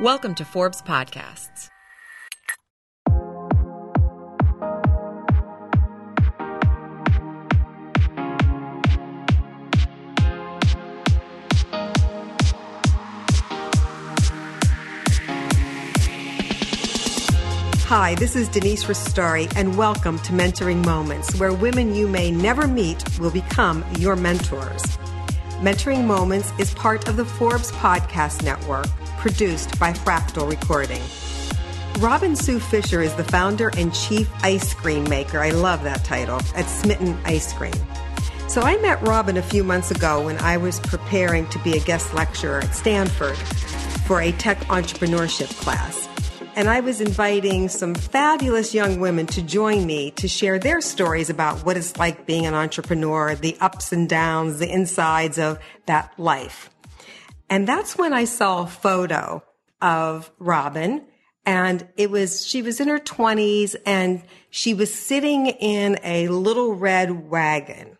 Welcome to Forbes Podcasts. Hi, this is Denise Restauri, and welcome to Mentoring Moments, where women you may never meet will become your mentors. Mentoring Moments is part of the Forbes Podcast Network, produced by Fractal Recording. Robyn Sue Fisher is the founder and chief ice cream maker, I love that title, at Smitten Ice Cream. So I met Robyn a few months ago when I was preparing to be a guest lecturer at Stanford for a tech entrepreneurship class. And I was inviting some fabulous young women to join me to share their stories about what it's like being an entrepreneur, the ups and downs, the insides of that life. And that's when I saw a photo of Robyn, and she was in her 20s, and she was sitting in a little red wagon.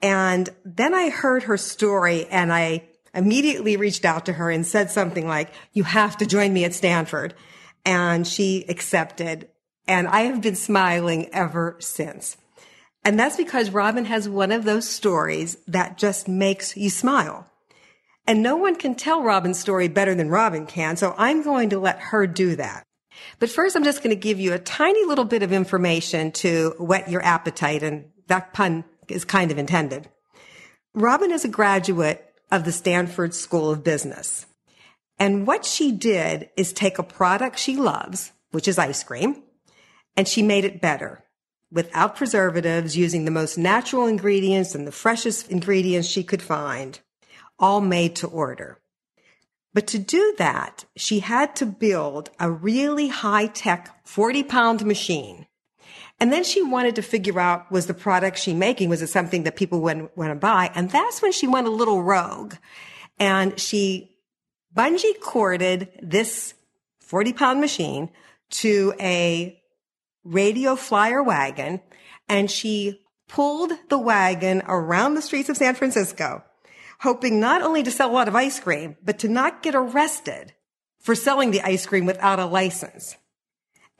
And then I heard her story, and I immediately reached out to her and said something like, "You have to join me at Stanford." And she accepted. And I have been smiling ever since. And that's because Robyn has one of those stories that just makes you smile. And no one can tell Robyn's story better than Robyn can, so I'm going to let her do that. But first, I'm just going to give you a tiny little bit of information to whet your appetite, and that pun is kind of intended. Robyn is a graduate of the Stanford School of Business. And what she did is take a product she loves, which is ice cream, and she made it better without preservatives, using the most natural ingredients and the freshest ingredients she could find, all made to order. But to do that, she had to build a really high-tech 40-pound machine. And then she wanted to figure out, was the product she making, was it something that people wouldn't want to buy? And that's when she went a little rogue. And she bungee corded this 40-pound machine to a Radio Flyer wagon, and she pulled the wagon around the streets of San Francisco, hoping not only to sell a lot of ice cream, but to not get arrested for selling the ice cream without a license.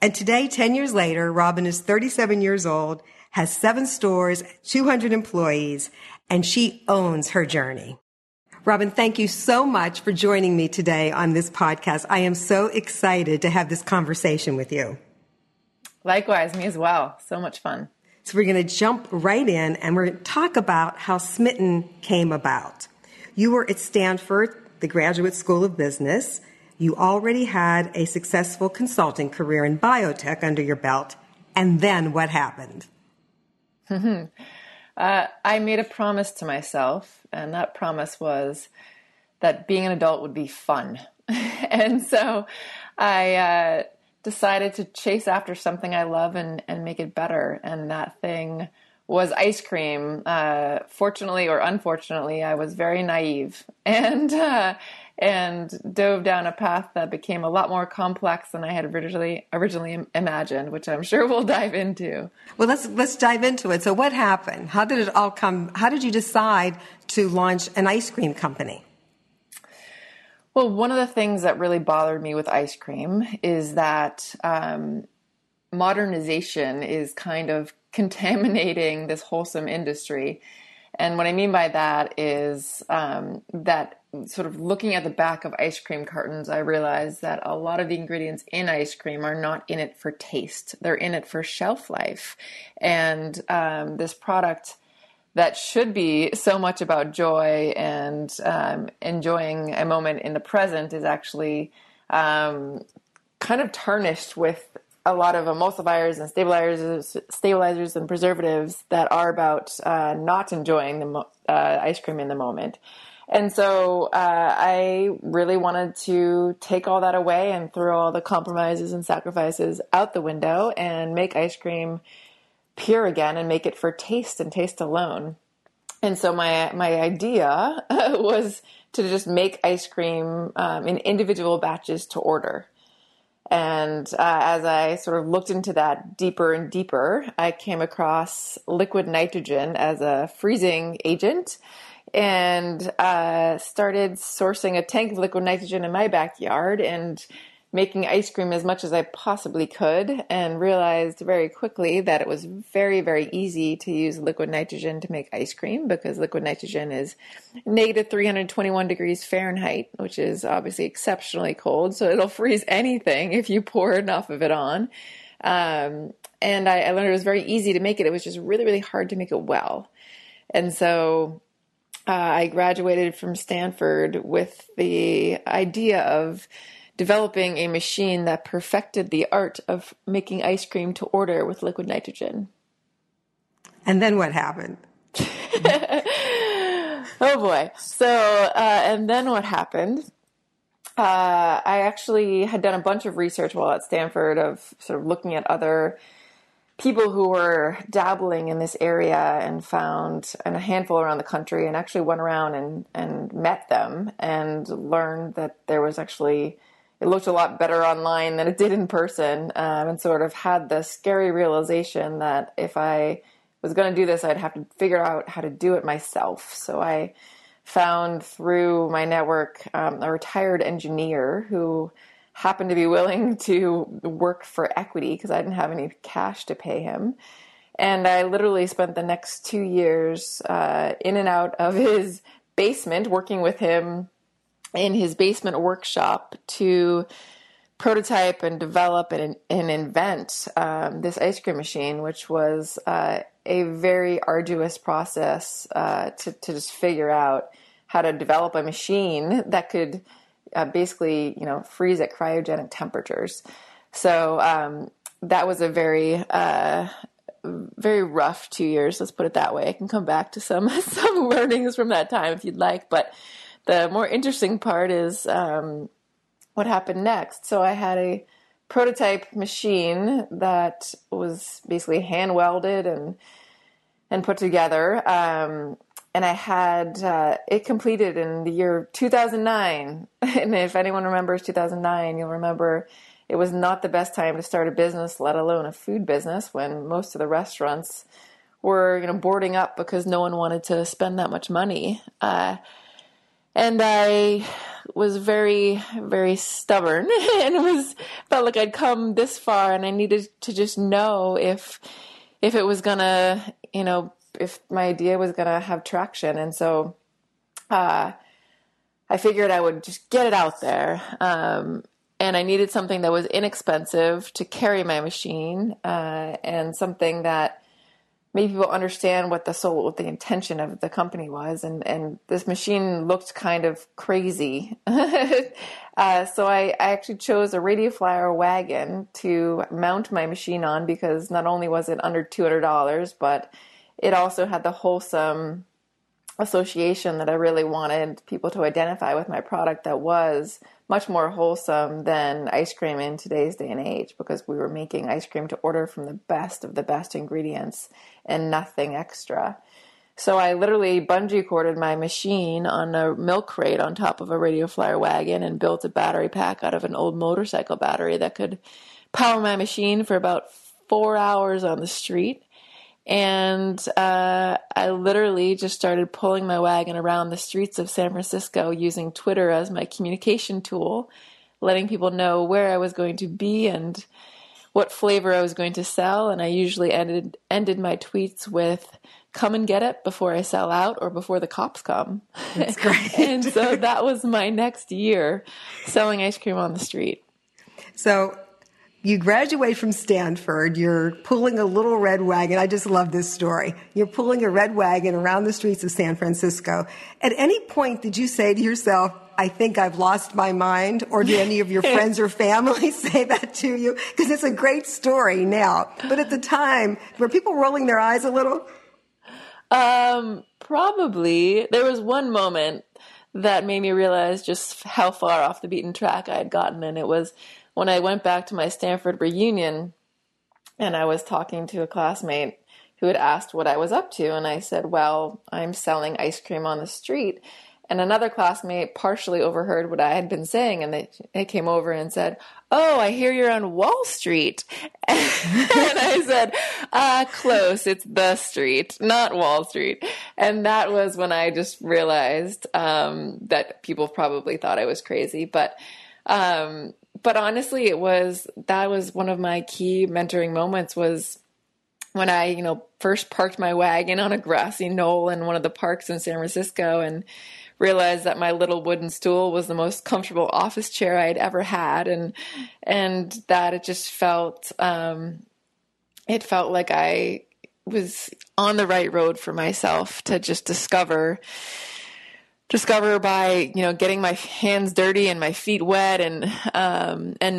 And today, 10 years later, Robyn is 37 years old, has 7 stores, 200 employees, and she owns her journey. Robyn, thank you so much for joining me today on this podcast. I am so excited to have this conversation with you. Likewise, me as well. So much fun. So we're going to jump right in, and we're going to talk about how Smitten came about. You were at Stanford, the Graduate School of Business. You already had a successful consulting career in biotech under your belt. And then what happened? I made a promise to myself, and that promise was that being an adult would be fun. And so I decided to chase after something I love and make it better. And that thing was ice cream. Fortunately or unfortunately, I was very naive and dove down a path that became a lot more complex than I had originally imagined, which I'm sure we'll dive into. Well, let's dive into it. So what happened? How did it all come? How did you decide to launch an ice cream company? Well, one of the things that really bothered me with ice cream is that modernization is kind of contaminating this wholesome industry. And what I mean by that is that sort of looking at the back of ice cream cartons, I realized that a lot of the ingredients in ice cream are not in it for taste. They're in it for shelf life. And this product that should be so much about joy and enjoying a moment in the present is actually kind of tarnished with a lot of emulsifiers and stabilizers and preservatives that are about not enjoying the ice cream in the moment. And so I really wanted to take all that away and throw all the compromises and sacrifices out the window and make ice cream pure again and make it for taste and taste alone. And so my idea was to just make ice cream in individual batches to order. And as I sort of looked into that deeper and deeper, I came across liquid nitrogen as a freezing agent and started sourcing a tank of liquid nitrogen in my backyard and making ice cream as much as I possibly could, and realized very quickly that it was very, very easy to use liquid nitrogen to make ice cream, because liquid nitrogen is negative 321 degrees Fahrenheit, which is obviously exceptionally cold. So it'll freeze anything if you pour enough of it on. And I learned it was very easy to make it. It was just really, really hard to make it well. And so I graduated from Stanford with the idea of developing a machine that perfected the art of making ice cream to order with liquid nitrogen. And then what happened? Oh boy. So, and then what happened? I actually had done a bunch of research while at Stanford of sort of looking at other people who were dabbling in this area, and found a handful around the country, and actually went around and met them, and learned that there was actually, it looked a lot better online than it did in person, and sort of had the scary realization that if I was going to do this, I'd have to figure out how to do it myself. So I found through my network a retired engineer who happened to be willing to work for equity, because I didn't have any cash to pay him. And I literally spent the next 2 years in and out of his basement, working with him in his basement workshop to prototype and develop and invent this ice cream machine, which was a very arduous process to just figure out how to develop a machine that could basically, you know, freeze at cryogenic temperatures. So that was a very, very rough 2 years. Let's put it that way. I can come back to some learnings from that time if you'd like. But the more interesting part is what happened next. So I had a prototype machine that was basically hand welded and put together. And I had it completed in the year 2009. And if anyone remembers 2009, you'll remember it was not the best time to start a business, let alone a food business, when most of the restaurants were, you know, boarding up because no one wanted to spend that much money. And I was very, very stubborn, and felt like I'd come this far, and I needed to just know if it was gonna, you know, if my idea was going to have traction. And so I figured I would just get it out there. And I needed something that was inexpensive to carry my machine, and something that made people understand what the intention of the company was. And this machine looked kind of crazy. So I actually chose a Radio Flyer wagon to mount my machine on, because not only was it under $200, but it also had the wholesome association that I really wanted people to identify with my product, that was much more wholesome than ice cream in today's day and age, because we were making ice cream to order from the best of the best ingredients and nothing extra. So I literally bungee corded my machine on a milk crate on top of a Radio Flyer wagon, and built a battery pack out of an old motorcycle battery that could power my machine for about 4 hours on the street. And I literally just started pulling my wagon around the streets of San Francisco, using Twitter as my communication tool, letting people know where I was going to be and what flavor I was going to sell. And I usually ended my tweets with, "Come and get it before I sell out, or before the cops come." That's great. And so that was my next year, selling ice cream on the street. So you graduate from Stanford, you're pulling a little red wagon. I just love this story. You're pulling a red wagon around the streets of San Francisco. At any point, did you say to yourself, "I think I've lost my mind"? Or did any of your friends or family say that to you? Because it's a great story now. But at the time, were people rolling their eyes a little? Probably. There was one moment that made me realize just how far off the beaten track I had gotten, and it was when I went back to my Stanford reunion, and I was talking to a classmate who had asked what I was up to, and I said, "Well, I'm selling ice cream on the street." And another classmate partially overheard what I had been saying, and they came over and said, "Oh, I hear you're on Wall Street." And I said, "Close. It's the street, not Wall Street." And that was when I just realized that people probably thought I was crazy. But honestly, that was one of my key mentoring moments, was when I, first parked my wagon on a grassy knoll in one of the parks in San Francisco and realized that my little wooden stool was the most comfortable office chair I'd ever had. And that it just felt, it felt like I was on the right road for myself to just discover by, getting my hands dirty and my feet wet and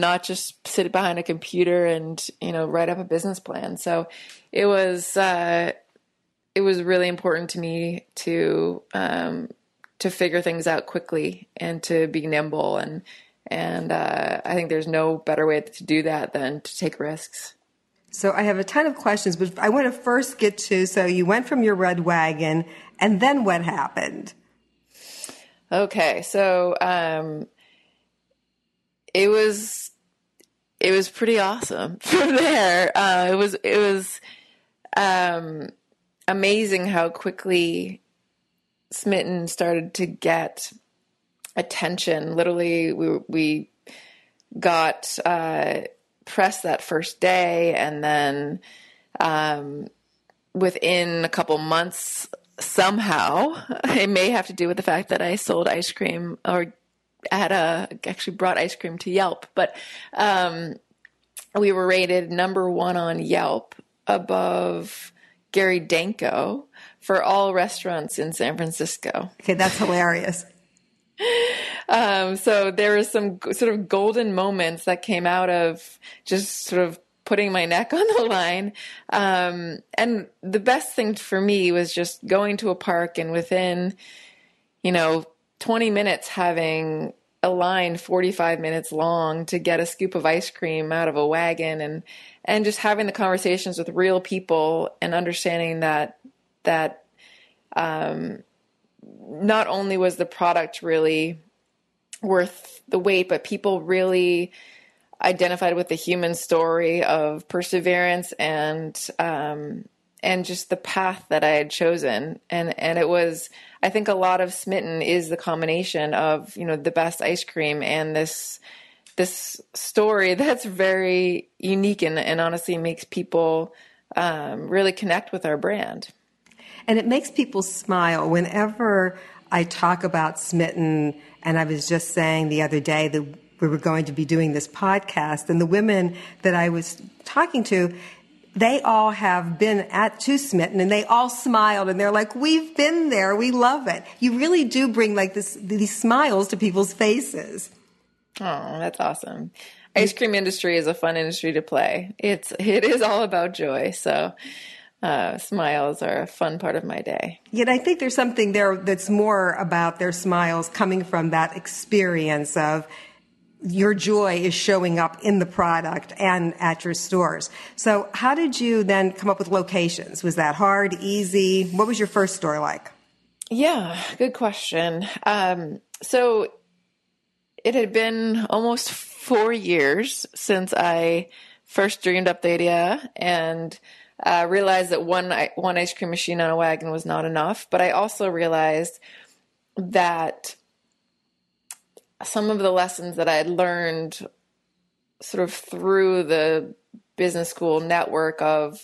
not just sit behind a computer and, write up a business plan. So it was really important to me to figure things out quickly and to be nimble. And I think there's no better way to do that than to take risks. So I have a ton of questions, but I want to first get to, so you went from your red wagon, and then what happened? Okay. So, it was pretty awesome from there. It was amazing how quickly Smitten started to get attention. Literally we got, press that first day. And then, within a couple months, somehow, it may have to do with the fact that I sold ice cream, or actually brought ice cream to Yelp. But we were rated number one on Yelp above Gary Danko for all restaurants in San Francisco. Okay, that's hilarious. So there were some sort of golden moments that came out of just sort of putting my neck on the line. And the best thing for me was just going to a park and within, 20 minutes having a line 45 minutes long to get a scoop of ice cream out of a wagon, and just having the conversations with real people and understanding that not only was the product really worth the wait, but people really identified with the human story of perseverance and just the path that I had chosen. And it was, I think a lot of Smitten is the combination of, the best ice cream and this story that's very unique and honestly makes people really connect with our brand. And it makes people smile whenever I talk about Smitten. And I was just saying the other day that we were going to be doing this podcast, and the women that I was talking to, they all have been to Smitten, and they all smiled, and they're like, "We've been there. We love it." You really do bring these smiles to people's faces. Oh, that's awesome. Ice cream industry is a fun industry to play. It is all about joy. So smiles are a fun part of my day. Yet I think there's something there that's more about their smiles coming from that experience of your joy is showing up in the product and at your stores. So how did you then come up with locations? Was that hard, easy? What was your first store like? Yeah, good question. So it had been almost 4 years since I first dreamed up the idea and realized that one ice cream machine on a wagon was not enough. But I also realized that some of the lessons that I had learned sort of through the business school network of,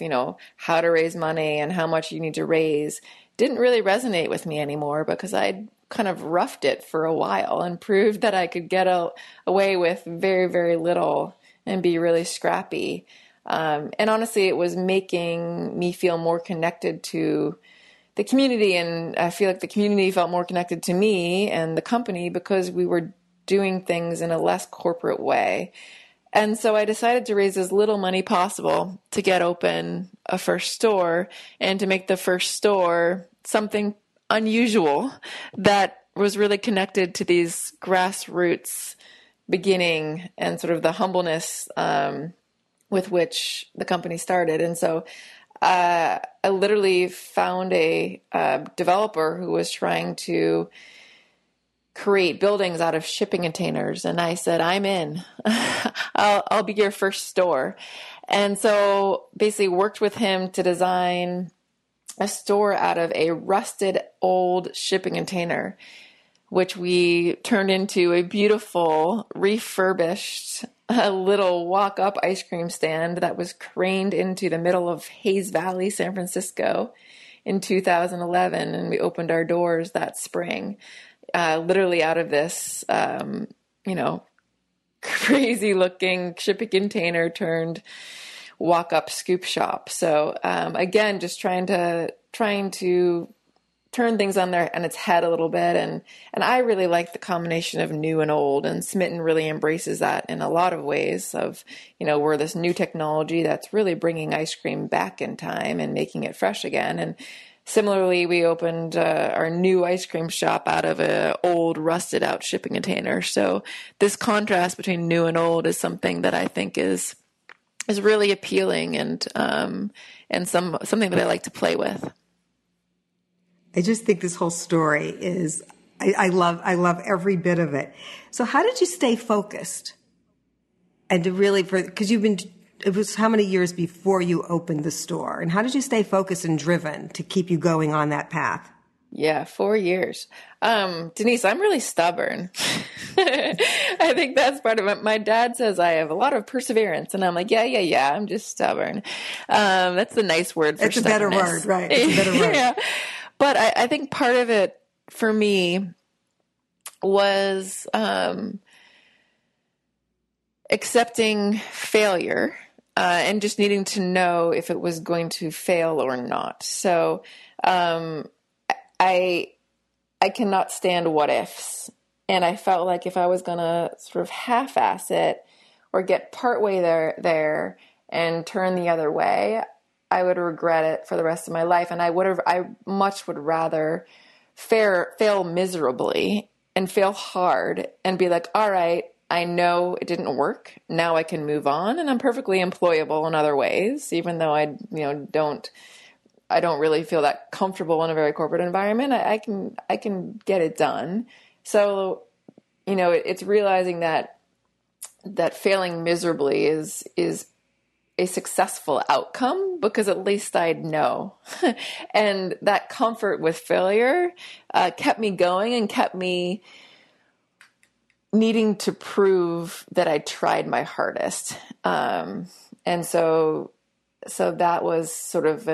how to raise money and how much you need to raise didn't really resonate with me anymore, because I'd kind of roughed it for a while and proved that I could get away with very, very little and be really scrappy. And honestly, it was making me feel more connected to the community. And I feel like the community felt more connected to me and the company because we were doing things in a less corporate way. And so I decided to raise as little money possible to get open a first store and to make the first store something unusual that was really connected to these grassroots beginning and sort of the humbleness with which the company started. And so I literally found a developer who was trying to create buildings out of shipping containers. And I said, I'm in. I'll be your first store. And so basically worked with him to design a store out of a rusted old shipping container, which we turned into a beautiful refurbished little walk-up ice cream stand that was craned into the middle of Hayes Valley, San Francisco in 2011. And we opened our doors that spring, literally out of this, crazy looking shipping container turned walk-up scoop shop. So, again, just trying to turn things on their and its head a little bit. And I really like the combination of new and old, and Smitten really embraces that in a lot of ways of, we're this new technology that's really bringing ice cream back in time and making it fresh again. And similarly, we opened our new ice cream shop out of an old rusted out shipping container. So this contrast between new and old is something that I think is really appealing and something that I like to play with. I just think this whole story is, I love every bit of it. So how did you stay focused? And to really, it was how many years before you opened the store? And how did you stay focused and driven to keep you going on that path? Yeah, 4 years. Denise, I'm really stubborn. I think that's part of it. My dad says I have a lot of perseverance, and I'm like, yeah, I'm just stubborn. That's a nice word for stubbornness. It's a better word, right? It's a better word. Yeah. But I think part of it for me was accepting failure and just needing to know if it was going to fail or not. So I cannot stand what ifs. And I felt like if I was going to sort of half-ass it or get partway there and turn the other way, I would regret it for the rest of my life. And I much would rather fail miserably and fail hard and be like, all right, I know it didn't work. Now I can move on, and I'm perfectly employable in other ways, even though I don't really feel that comfortable in a very corporate environment. I can get it done. So, it's realizing that failing miserably is a successful outcome, because at least I'd know. And that comfort with failure kept me going and kept me needing to prove that I tried my hardest. And so that was sort of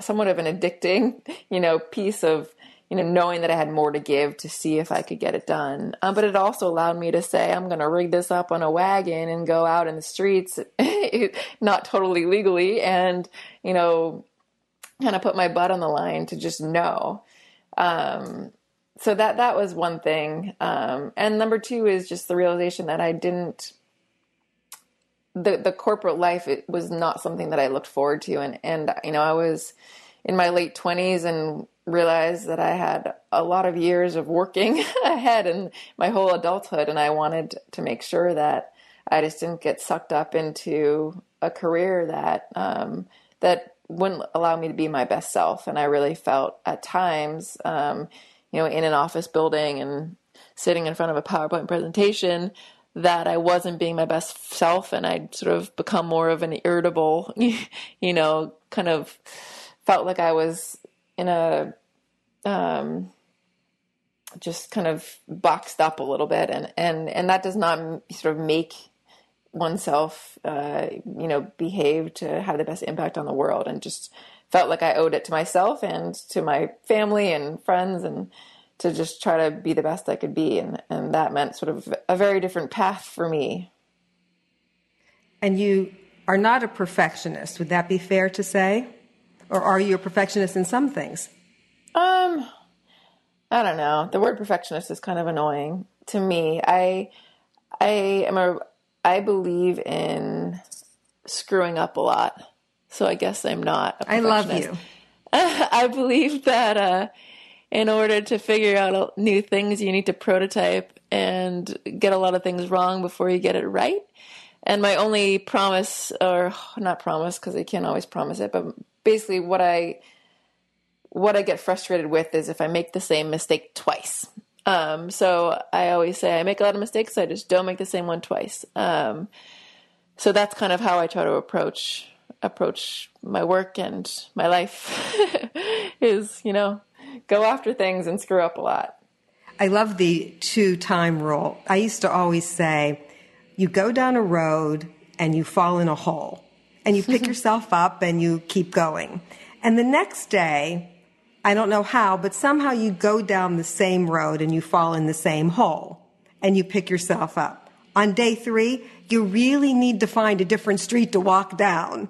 somewhat of an addicting, piece of, knowing that I had more to give to see if I could get it done. But it also allowed me to say, I'm going to rig this up on a wagon and go out in the streets, not totally legally, and, kind of put my butt on the line to just know. So that was one thing. And number two is just the realization that the corporate life, it was not something that I looked forward to. And I was in my late 20s and realized that I had a lot of years of working ahead in my whole adulthood. And I wanted to make sure that I just didn't get sucked up into a career that wouldn't allow me to be my best self. And I really felt at times, in an office building and sitting in front of a PowerPoint presentation, that I wasn't being my best self. And I'd sort of become more of an irritable, kind of felt like I was in a, just kind of boxed up a little bit. And that does not sort of make oneself, behave to have the best impact on the world, and just felt like I owed it to myself and to my family and friends, and to just try to be the best I could be. And that meant sort of a very different path for me. And you are not a perfectionist. Would that be fair to say? Or are you a perfectionist in some things? I don't know. The word perfectionist is kind of annoying to me. I believe in screwing up a lot. So I guess I'm not a perfectionist. I love you. I believe that in order to figure out new things, you need to prototype and get a lot of things wrong before you get it right. And my only promise, or not promise, because I can't always promise it, but basically what I get frustrated with is if I make the same mistake twice. So I always say I make a lot of mistakes. I just don't make the same one twice. So that's kind of how I try to approach my work and my life is, go after things and screw up a lot. I love the 2-time rule. I used to always say, you go down a road and you fall in a hole and you pick yourself up and you keep going. And the next day, I don't know how, but somehow you go down the same road and you fall in the same hole and you pick yourself up. On day 3, you really need to find a different street to walk down.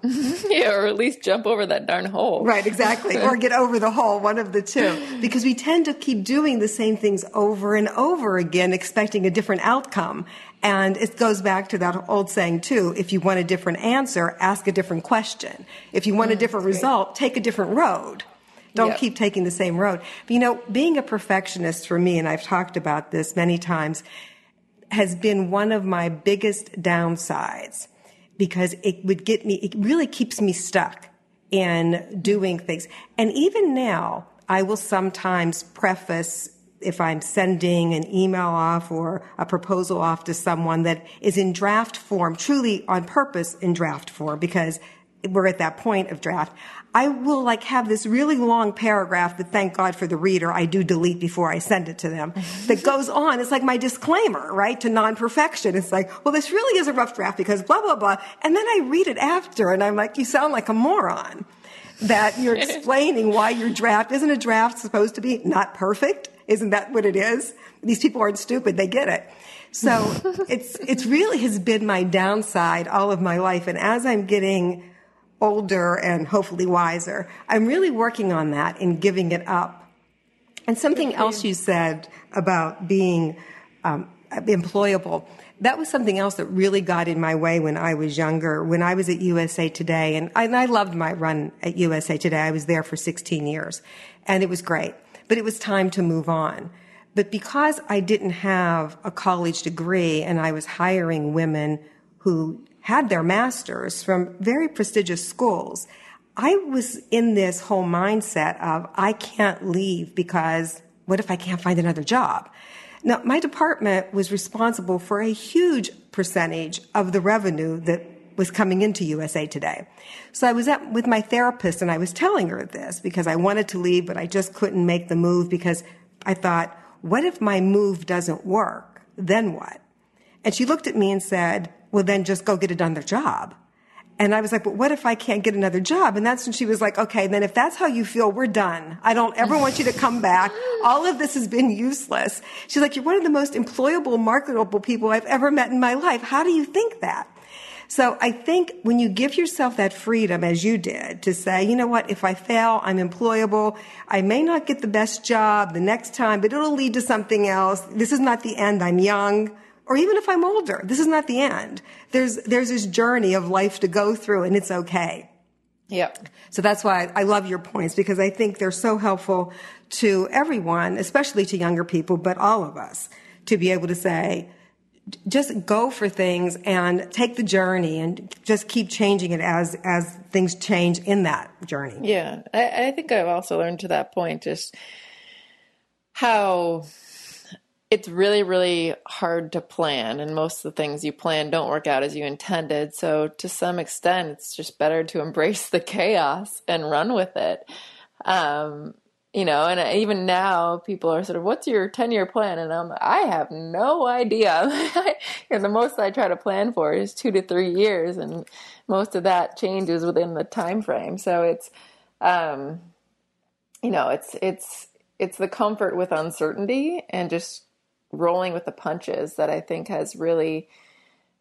Yeah, or at least jump over that darn hole. Right, exactly. Or get over the hole, one of the two. Because we tend to keep doing the same things over and over again, expecting a different outcome. And it goes back to that old saying, too, if you want a different answer, ask a different question. If you want a different result, take a different road. Don't keep taking the same road. But, being a perfectionist for me, and I've talked about this many times, has been one of my biggest downsides because it really keeps me stuck in doing things. And even now, I will sometimes preface if I'm sending an email off or a proposal off to someone that is in draft form, truly on purpose in draft form, because we're at that point of draft. I will have this really long paragraph that, thank God for the reader, I do delete before I send it to them. That goes on. It's my disclaimer, right, to non-perfection. It's this really is a rough draft because blah, blah, blah. And then I read it after and I'm you sound like a moron that you're explaining why your draft isn't a draft supposed to be not perfect. Isn't that what it is? These people aren't stupid. They get it. So it's really has been my downside all of my life. And as I'm getting older and hopefully wiser, I'm really working on that and giving it up. And something else you said about being employable, that was something else that really got in my way when I was younger, when I was at USA Today. And I loved my run at USA Today. I was there for 16 years, and it was great. But it was time to move on. But because I didn't have a college degree and I was hiring women who had their masters from very prestigious schools, I was in this whole mindset of, I can't leave because what if I can't find another job? Now, my department was responsible for a huge percentage of the revenue that was coming into USA Today. So I was with my therapist and I was telling her this because I wanted to leave, but I just couldn't make the move because I thought, what if my move doesn't work? Then what? And she looked at me and said, well, then just go get another job. And I was but what if I can't get another job? And that's when she was okay, then if that's how you feel, we're done. I don't ever want you to come back. All of this has been useless. She's you're one of the most employable, marketable people I've ever met in my life. How do you think that? So I think when you give yourself that freedom, as you did, to say, you know what, if I fail, I'm employable. I may not get the best job the next time, but it'll lead to something else. This is not the end. I'm young. Or even if I'm older, this is not the end. There's this journey of life to go through, and it's okay. Yeah. So that's why I love your points, because I think they're so helpful to everyone, especially to younger people, but all of us, to be able to say, just go for things and take the journey and just keep changing it as things change in that journey. Yeah. I think I've also learned to that point just how it's really, really hard to plan. And most of the things you plan don't work out as you intended. So to some extent, it's just better to embrace the chaos and run with it. And even now people are sort of, what's your 10-year plan? And I have no idea. The most I try to plan for is 2 to 3 years. And most of that changes within the time frame. So it's, it's the comfort with uncertainty and just rolling with the punches that I think has really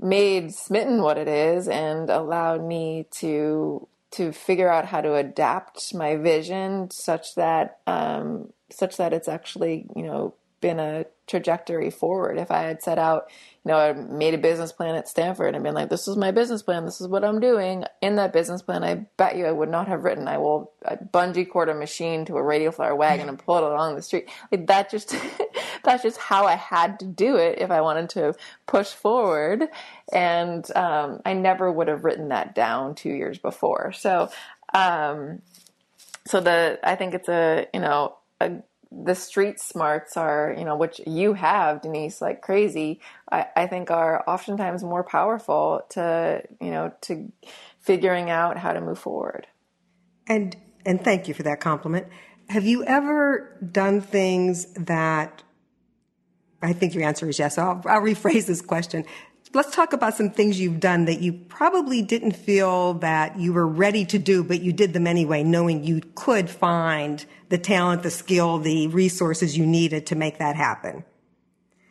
made Smitten what it is and allowed me to figure out how to adapt my vision such that it's actually, been a trajectory forward. If I had set out, I made a business plan at Stanford and been like, this is my business plan. This is what I'm doing. In that business plan, I bet you I would not have written, I bungee cord a machine to a Radio Flyer wagon and pull it along the street. That's just how I had to do it if I wanted to push forward. And I never would have written that down 2 years before. So I think it's a the street smarts are, you know, which you have, Denise, like crazy, I think are oftentimes more powerful to, you know, to figuring out how to move forward. And thank you for that compliment. Have you ever done things that, I think your answer is yes. I'll rephrase this question. Let's talk about some things you've done that you probably didn't feel that you were ready to do, but you did them anyway, knowing you could find the talent, the skill, the resources you needed to make that happen.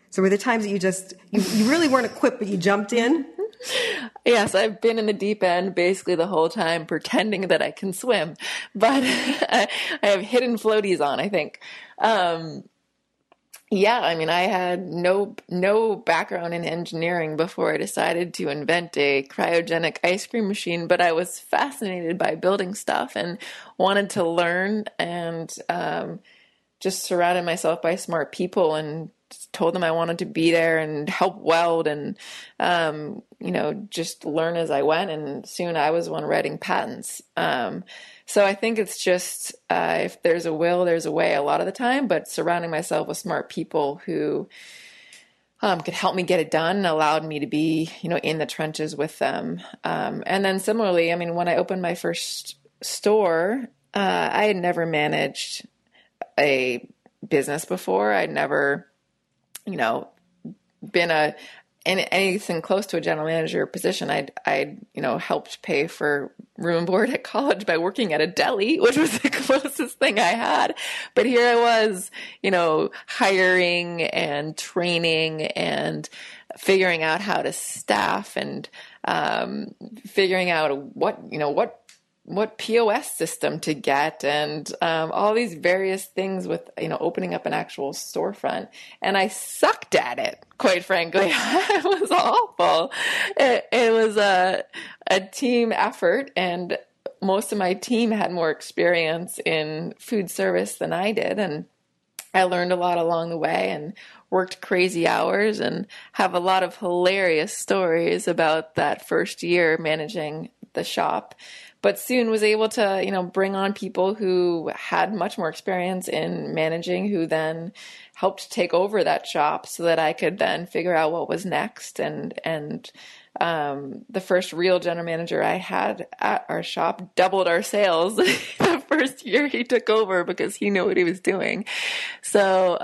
So were there times that you really weren't equipped, but you jumped in? Yes, I've been in the deep end basically the whole time, pretending that I can swim, but I have hidden floaties on, I think. Yeah, I mean, I had no background in engineering before I decided to invent a cryogenic ice cream machine, but I was fascinated by building stuff and wanted to learn, and just surrounded myself by smart people and told them I wanted to be there and help weld and, you know, just learn as I went. And soon I was one writing patents. So I think it's just, if there's a will, there's a way a lot of the time, but surrounding myself with smart people who, could help me get it done allowed me to be, you know, in the trenches with them. And then similarly, I mean, when I opened my first store, I had never managed a business before. I'd never, you know, been anything close to a general manager position. I'd, you know, helped pay for room and board at college by working at a deli, which was the closest thing I had. But here I was, you know, hiring and training and figuring out how to staff and, figuring out what POS system to get and, all these various things with, you know, opening up an actual storefront. And I sucked at it, quite frankly. It was awful. It was a team effort, and most of my team had more experience in food service than I did. And I learned a lot along the way and worked crazy hours and have a lot of hilarious stories about that first year managing the shop. But soon was able to, you know, bring on people who had much more experience in managing, who then helped take over that shop so that I could then figure out what was next. And the first real general manager I had at our shop doubled our sales the first year he took over because he knew what he was doing. So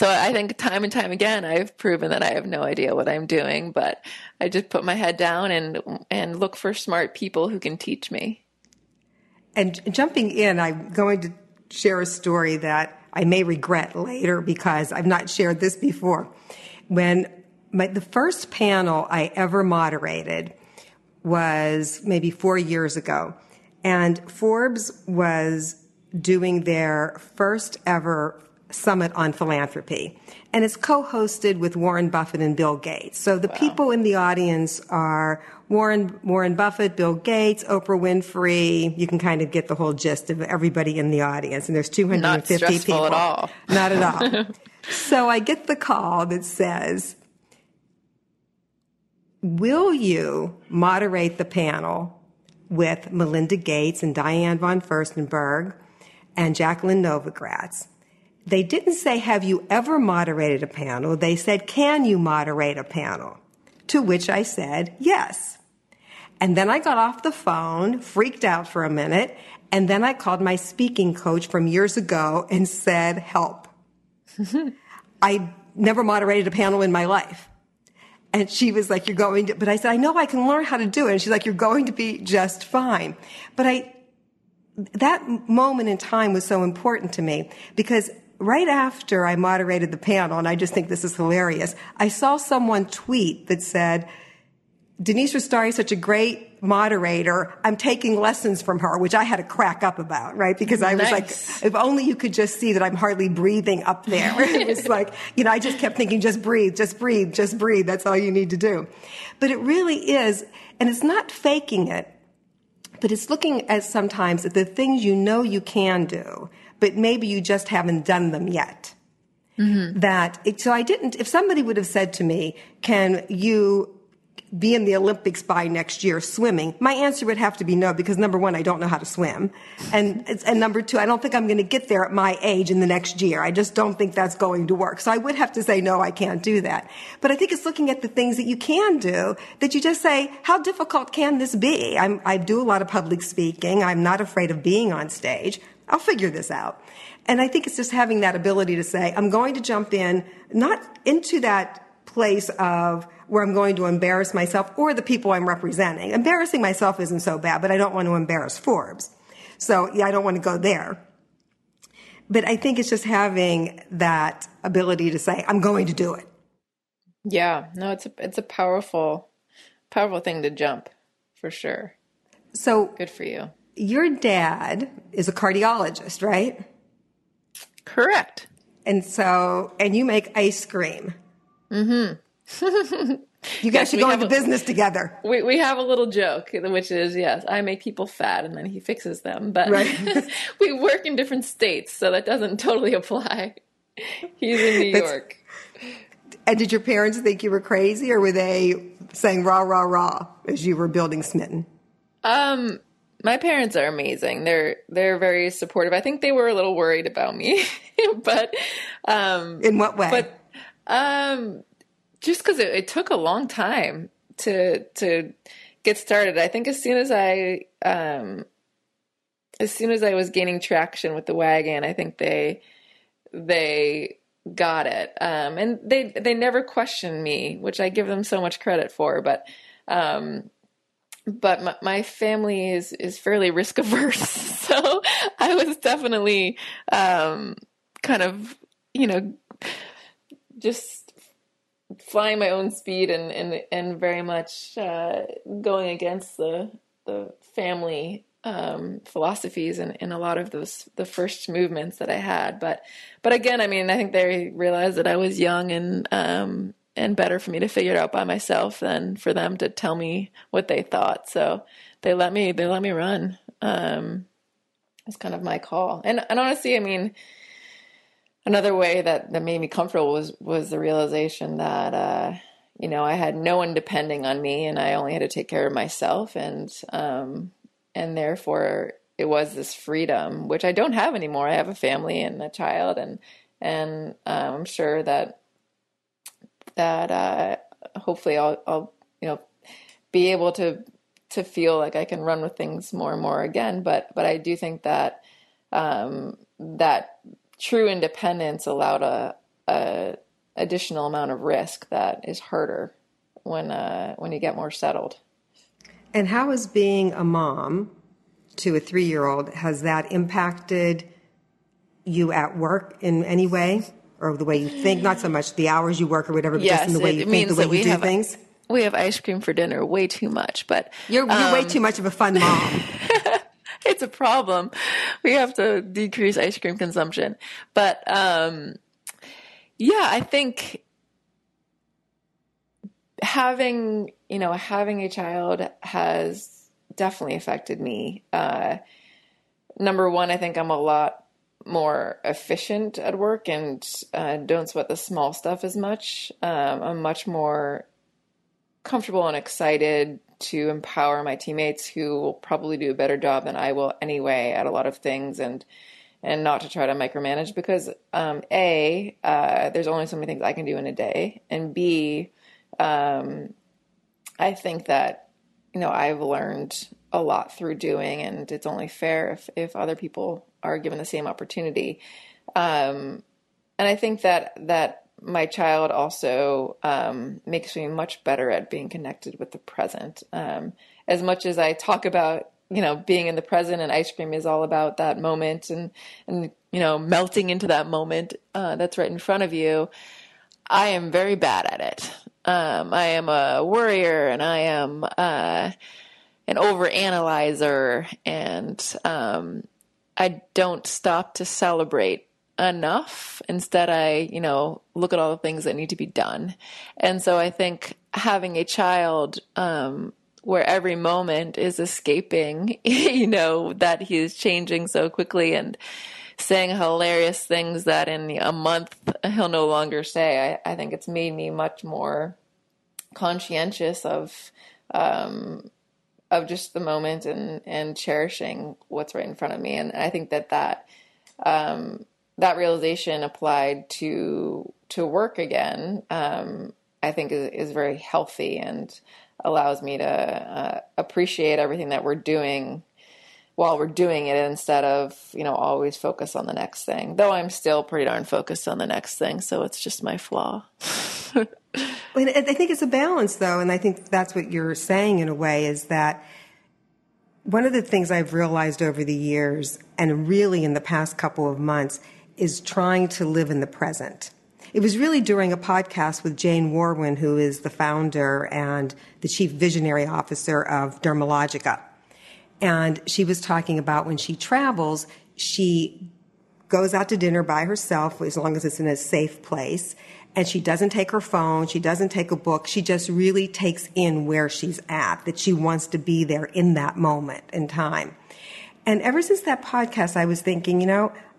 I think time and time again, I've proven that I have no idea what I'm doing, but I just put my head down and look for smart people who can teach me. And jumping in, I'm going to share a story that I may regret later because I've not shared this before. When the first panel I ever moderated was maybe 4 years ago, and Forbes was doing their first ever Summit on Philanthropy, and it's co-hosted with Warren Buffett and Bill Gates. So the people in the audience are Warren Buffett, Bill Gates, Oprah Winfrey. You can kind of get the whole gist of everybody in the audience, and there's 250 people. Not stressful people. At all. Not at all. So I get the call that says, "Will you moderate the panel with Melinda Gates and Diane von Furstenberg and Jacqueline Novogratz?" They didn't say, "Have you ever moderated a panel?" They said, "Can you moderate a panel?" To which I said, yes. And then I got off the phone, freaked out for a minute, and then I called my speaking coach from years ago and said, "Help." I never moderated a panel in my life. And she was like, "You're going to," but I said, "I know I can learn how to do it." And she's like, "You're going to be just fine." But that moment in time was so important to me because right after I moderated the panel, and I just think this is hilarious, I saw someone tweet that said, "Denise Restauri is such a great moderator. I'm taking lessons from her," which I had to crack up about, right? Because I was like, if only you could just see that I'm hardly breathing up there. It was like, you know, I just kept thinking, just breathe, just breathe, just breathe. That's all you need to do. But it really is, and it's not faking it, but it's looking at sometimes at the things you know you can do, but maybe you just haven't done them yet. Mm-hmm. If somebody would have said to me, "Can you be in the Olympics by next year swimming? My answer would have to be no, because number one, I don't know how to swim. And number two, I don't think I'm going to get there at my age in the next year. I just don't think that's going to work. So I would have to say, no, I can't do that. But I think it's looking at the things that you can do that you just say, how difficult can this be? I do a lot of public speaking. I'm not afraid of being on stage. I'll figure this out. And I think it's just having that ability to say, I'm going to jump in, not into that place of where I'm going to embarrass myself or the people I'm representing. Embarrassing myself isn't so bad, but I don't want to embarrass Forbes. So yeah, I don't want to go there. But I think it's just having that ability to say, I'm going to do it. Yeah, no, it's a powerful thing to jump, for sure. So good for you. Your dad is a cardiologist, right? Correct. And you make ice cream. Mm-hmm. You guys should go into business together. We have a little joke, which is, yes, I make people fat and then he fixes them. But right. We work in different states, so that doesn't totally apply. He's in New York. And did your parents think you were crazy, or were they saying rah, rah, rah as you were building Smitten? My parents are amazing. They're very supportive. I think they were a little worried about me, but in what way? But just because it took a long time to get started. I think as soon as I was gaining traction with the wagon, I think they got it, and they never questioned me, which I give them so much credit for, But my family is fairly risk averse, so I was definitely kind of, just flying my own speed and very much going against the family philosophies and a lot of the first movements that I had. But again, I mean, I think they realized that I was young and better for me to figure it out by myself than for them to tell me what they thought. So they let me run. It's kind of my call. And honestly, I mean, another way that made me comfortable was the realization that, I had no one depending on me and I only had to take care of myself. And therefore it was this freedom, which I don't have anymore. I have a family and a child and I'm sure that hopefully I'll be able to feel like I can run with things more and more again. But I do think that that true independence allowed a additional amount of risk that is harder when you get more settled. And how is being a mom to a 3-year-old, has that impacted you at work in any way? Or the way you think, not so much the hours you work or whatever, but yes, just in the way you think, the way you do things. We have ice cream for dinner way too much, but you're way too much of a fun mom. It's a problem. We have to decrease ice cream consumption. But I think having a child has definitely affected me. Number one, I think I'm a lot more efficient at work and don't sweat the small stuff as much. I'm much more comfortable and excited to empower my teammates, who will probably do a better job than I will anyway at a lot of things, and not to try to micromanage, because there's only so many things I can do in a day, and B, I think that I've learned a lot through doing, and it's only fair if other people are given the same opportunity. And I think that my child also makes me much better at being connected with the present. As much as I talk about, being in the present, and ice cream is all about that moment and melting into that moment that's right in front of you, I am very bad at it. I am a worrier, and I am an overanalyzer, and I don't stop to celebrate enough. Instead, I, look at all the things that need to be done. And so I think having a child, where every moment is escaping, that he is changing so quickly and saying hilarious things that in a month he'll no longer say, I think it's made me much more conscientious of just the moment and cherishing what's right in front of me. And I think that realization applied to work again, I think is very healthy and allows me to appreciate everything that we're doing while we're doing it, instead of, always focus on the next thing, though I'm still pretty darn focused on the next thing. So it's just my flaw. And I think it's a balance, though. And I think that's what you're saying in a way, is that one of the things I've realized over the years, and really in the past couple of months, is trying to live in the present. It was really during a podcast with Jane Warwin, who is the founder and the chief visionary officer of Dermalogica. And she was talking about when she travels, she goes out to dinner by herself, as long as it's in a safe place. And she doesn't take her phone. She doesn't take a book. She just really takes in where she's at, that she wants to be there in that moment in time. And ever since that podcast, I was thinking,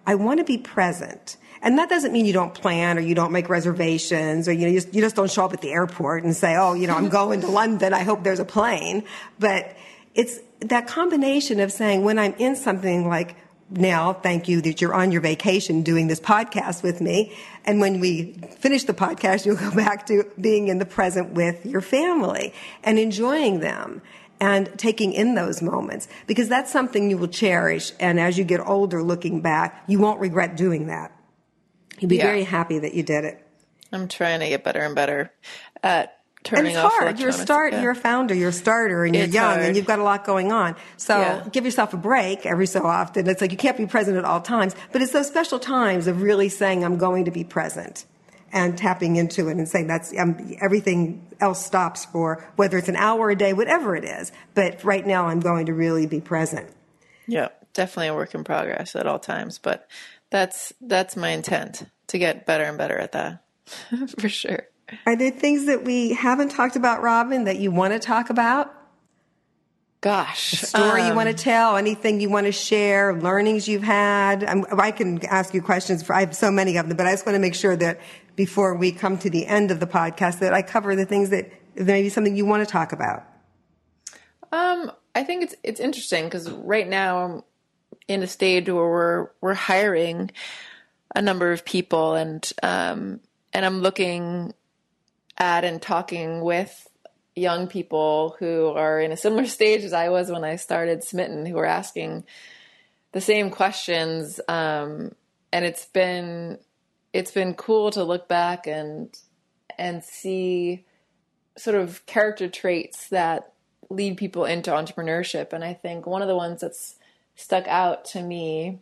I want to be present. And that doesn't mean you don't plan or you don't make reservations, or you just don't show up at the airport and say, oh, I'm going to London. I hope there's a plane. But it's that combination of saying, when I'm in something like, now, thank you that you're on your vacation doing this podcast with me. And when we finish the podcast, you'll go back to being in the present with your family and enjoying them and taking in those moments, because that's something you will cherish. And as you get older, looking back, you won't regret doing that. You'll be very happy that you did it. I'm trying to get better and better at turning off electronics. And it's hard. You're a founder, you're a starter, and you're young, and you've got a lot going on. So give yourself a break every so often. It's like you can't be present at all times, but it's those special times of really saying, I'm going to be present, and tapping into it and saying everything else stops for, whether it's an hour a day, whatever it is. But right now I'm going to really be present. Yeah, definitely a work in progress at all times, but that's my intent, to get better and better at that for sure. Are there things that we haven't talked about, Robyn, that you want to talk about? Gosh. A story you want to tell, anything you want to share, learnings you've had? I can ask you questions. I have so many of them, but I just want to make sure that before we come to the end of the podcast that I cover the things that maybe something you want to talk about. I think it's interesting because right now I'm in a stage where we're hiring a number of people, and I'm looking at and talking with young people who are in a similar stage as I was when I started Smitten, who are asking the same questions. And it's been cool to look back and see sort of character traits that lead people into entrepreneurship. And I think one of the ones that's stuck out to me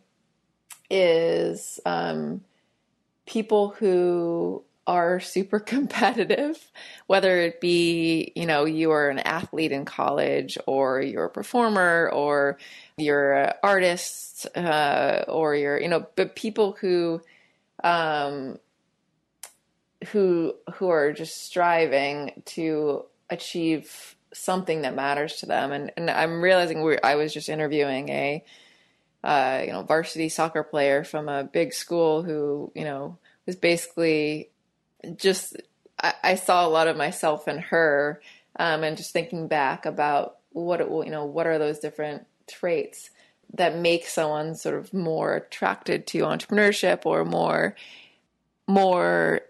is people who are super competitive, whether it be, you are an athlete in college, or you're a performer, or you're an artist, or you're, but people who are just striving to achieve something that matters to them. And I'm realizing I was just interviewing a, varsity soccer player from a big school who, was basically just, I saw a lot of myself in her, and just thinking back about what are those different traits that make someone sort of more attracted to entrepreneurship, or more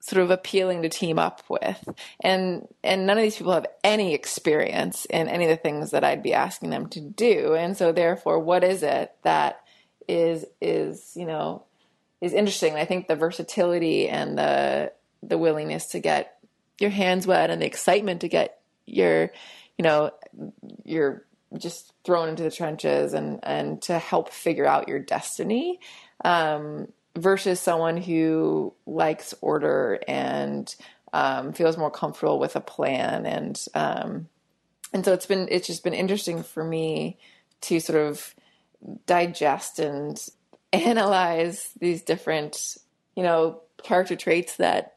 sort of appealing to team up with. And none of these people have any experience in any of the things that I'd be asking them to do. And so therefore, what is it that is interesting? And I think the versatility and the willingness to get your hands wet and the excitement to get you're just thrown into the trenches and to help figure out your destiny, versus someone who likes order and, feels more comfortable with a plan. And so it's just been interesting for me to sort of digest and analyze these different, character traits that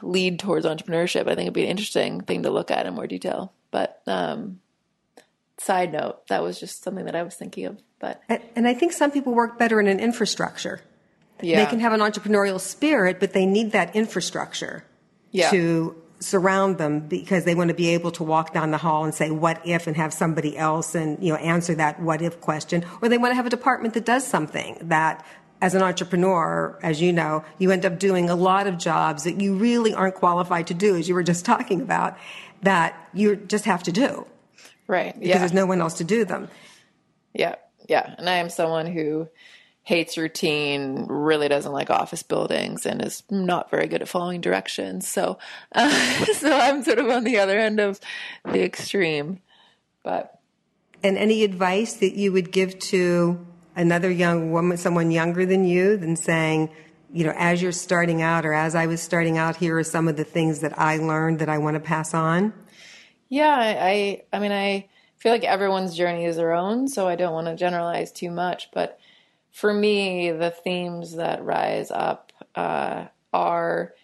lead towards entrepreneurship. I think it'd be an interesting thing to look at in more detail, but, side note, that was just something that I was thinking of, but. And I think some people work better in an infrastructure. Yeah. They can have an entrepreneurial spirit, but they need that infrastructure. yeah. to surround them, because they want to be able to walk down the hall and say, what if, and have somebody else and, you know, answer that what if question. Or they want to have a department that does something that, as an entrepreneur, as you know, you end up doing a lot of jobs that you really aren't qualified to do, as you were just talking about, that you just have to do. Right. Because there's no one else to do them. Yeah. Yeah. And I am someone who hates routine, really doesn't like office buildings, and is not very good at following directions. So, so I'm sort of on the other end of the extreme. But, and any advice that you would give to another young woman, someone younger than you, than saying, you know, as you're starting out, or as I was starting out, here are some of the things that I learned that I want to pass on? Yeah, I mean, I feel like everyone's journey is their own, so I don't want to generalize too much, but for me, the themes that rise up are,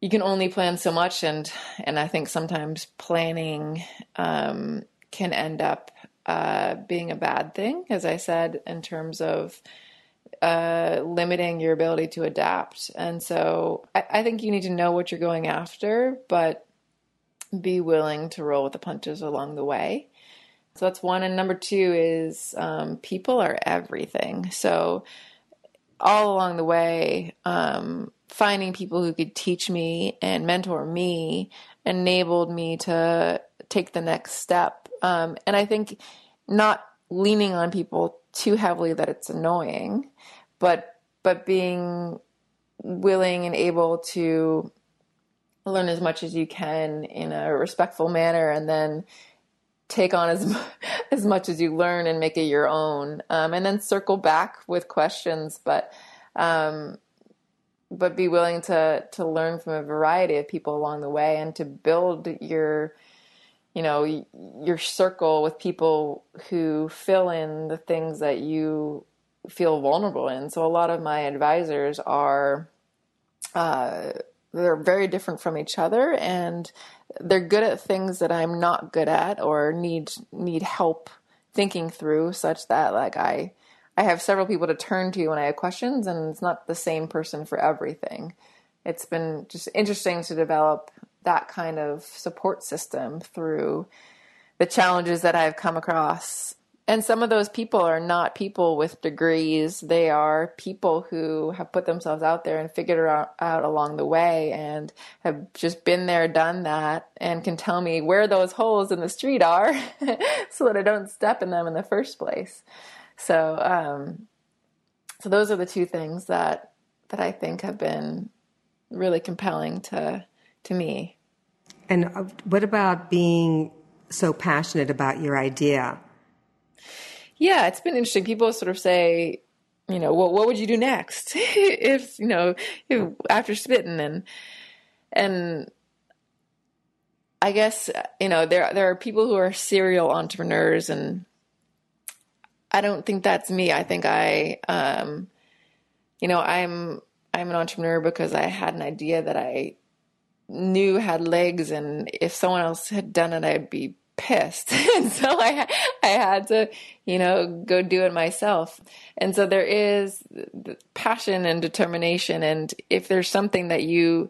you can only plan so much, and I think sometimes planning can end up being a bad thing, as I said, in terms of limiting your ability to adapt. And so I think you need to know what you're going after, but be willing to roll with the punches along the way. So that's one. And number two is people are everything. So all along the way, finding people who could teach me and mentor me enabled me to take the next step. And I think not leaning on people too heavily that it's annoying, but being willing and able to learn as much as you can in a respectful manner, and then take on as much as you learn and make it your own. And then circle back with questions, but be willing to learn from a variety of people along the way, and to build your, you know, your circle with people who fill in the things that you feel vulnerable in. So a lot of my advisors are, they're very different from each other, and they're good at things that I'm not good at, or need help thinking through, such that, like, I have several people to turn to when I have questions, and it's not the same person for everything. It's been just interesting to develop that kind of support system through the challenges that I've come across. And some of those people are not people with degrees. They are people who have put themselves out there and figured it out along the way, and have just been there, done that, and can tell me where those holes in the street are so that I don't step in them in the first place. So, so those are the two things that I think have been really compelling to me. And what about being so passionate about your idea? Yeah, it's been interesting. People sort of say, you know, well, what would you do next if, you know, after Smitten? And I guess, you know, there are people who are serial entrepreneurs, and I don't think that's me. I think you know, I'm an entrepreneur because I had an idea that I knew had legs, and if someone else had done it, I'd be pissed. And so I had to, you know, go do it myself. And so there is passion and determination. And if there's something that you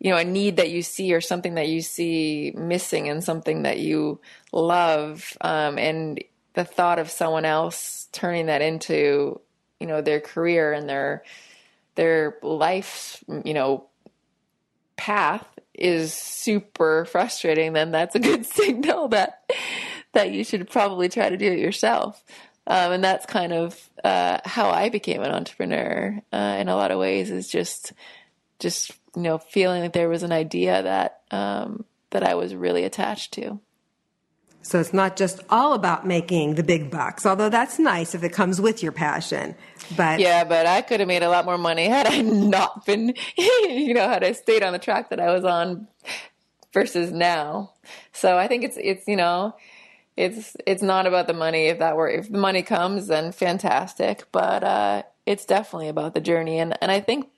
know, a need that you see, or something that you see missing, and something that you love, and the thought of someone else turning that into, you know, their career and their life's, you know, path is super frustrating, then that's a good signal that you should probably try to do it yourself. And that's kind of how I became an entrepreneur in a lot of ways, is just you know, feeling that there was an idea that I was really attached to. So it's not just all about making the big bucks, although that's nice if it comes with your passion. But yeah, but I could have made a lot more money had I not been, you know, had I stayed on the track that I was on versus now. So I think it's you know, it's not about the money. If the money comes, then fantastic. But it's definitely about the journey. And I think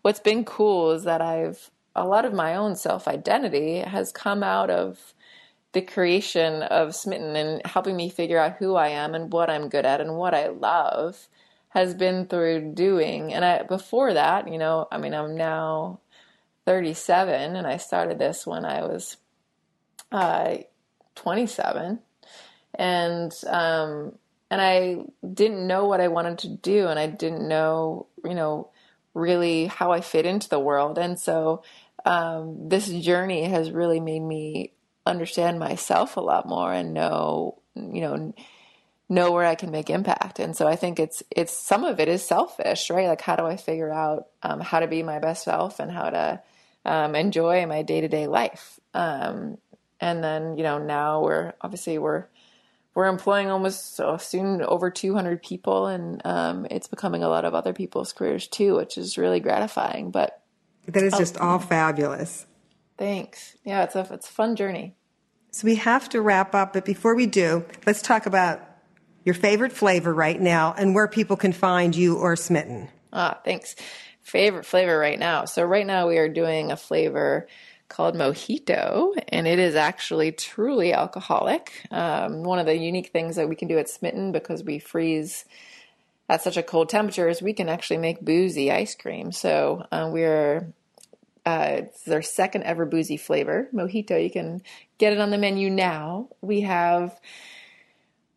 what's been cool is that a lot of my own self-identity has come out of the creation of Smitten, and helping me figure out who I am and what I'm good at and what I love has been through doing. And before that, you know, I mean, I'm now 37, and I started this when I was 27, and I didn't know what I wanted to do, and I didn't know, you know, really how I fit into the world. And so this journey has really made me understand myself a lot more and know where I can make impact. And so I think it's some of it is selfish, right? Like, how do I figure out how to be my best self and how to enjoy my day-to-day life? And then, you know, now we're employing soon over 200 people, and it's becoming a lot of other people's careers too, which is really gratifying. But that is just all fabulous. Thanks. Yeah, it's a fun journey. So we have to wrap up, but before we do, let's talk about your favorite flavor right now and where people can find you or Smitten. Ah, thanks. Favorite flavor right now. So right now we are doing a flavor called Mojito, and it is actually truly alcoholic. One of the unique things that we can do at Smitten, because we freeze at such a cold temperature, is we can actually make boozy ice cream. So it's their second ever boozy flavor, Mojito. You can get it on the menu now. We have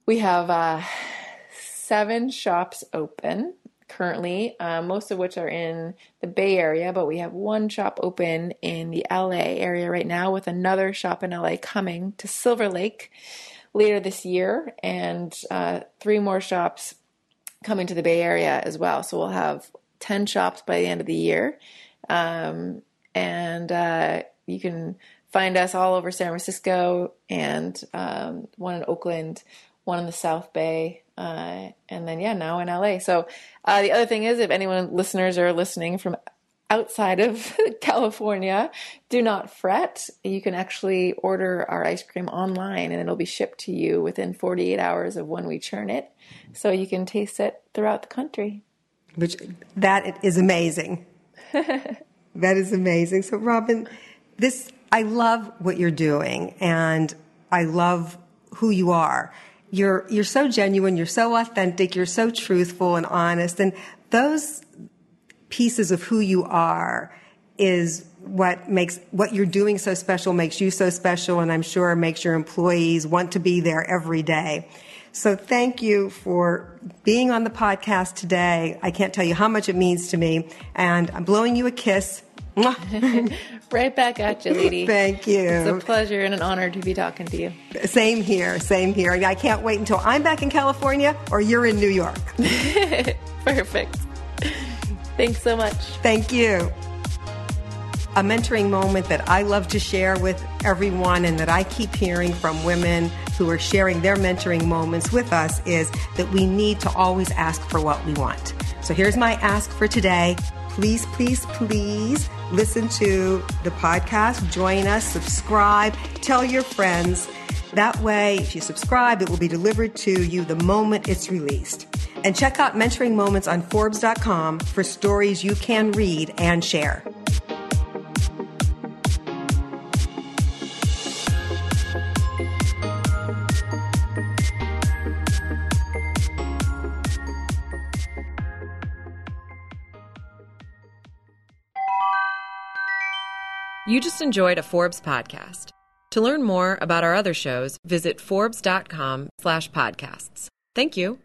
7 shops open currently, most of which are in the Bay Area, but we have 1 shop open in the LA area right now, with another shop in LA coming to Silver Lake later this year, and 3 more shops coming to the Bay Area as well. So we'll have 10 shops by the end of the year. And you can find us all over San Francisco, and one in Oakland, one in the South Bay, and then, yeah, now in LA. So the other thing is, if listeners are listening from outside of California, do not fret. You can actually order our ice cream online, and it'll be shipped to you within 48 hours of when we churn it. So you can taste it throughout the country. Which, that is amazing. That is amazing. So, Robyn, I love what you're doing, and I love who you are. You're so genuine, you're so authentic, you're so truthful and honest, and those pieces of who you are is what makes what you're doing so special, makes you so special, and I'm sure makes your employees want to be there every day. So thank you for being on the podcast today. I can't tell you how much it means to me, and I'm blowing you a kiss. Right back at you, lady. Thank you. It's a pleasure and an honor to be talking to you. Same here, same here. I can't wait until I'm back in California or you're in New York. Perfect. Thanks so much. Thank you. A mentoring moment that I love to share with everyone, and that I keep hearing from women who are sharing their mentoring moments with us, is that we need to always ask for what we want. So here's my ask for today. Please, please, please listen to the podcast. Join us, subscribe, tell your friends. That way, if you subscribe, it will be delivered to you the moment it's released. And check out Mentoring Moments on Forbes.com for stories you can read and share. You just enjoyed a Forbes podcast. To learn more about our other shows, visit Forbes.com/podcasts. Thank you.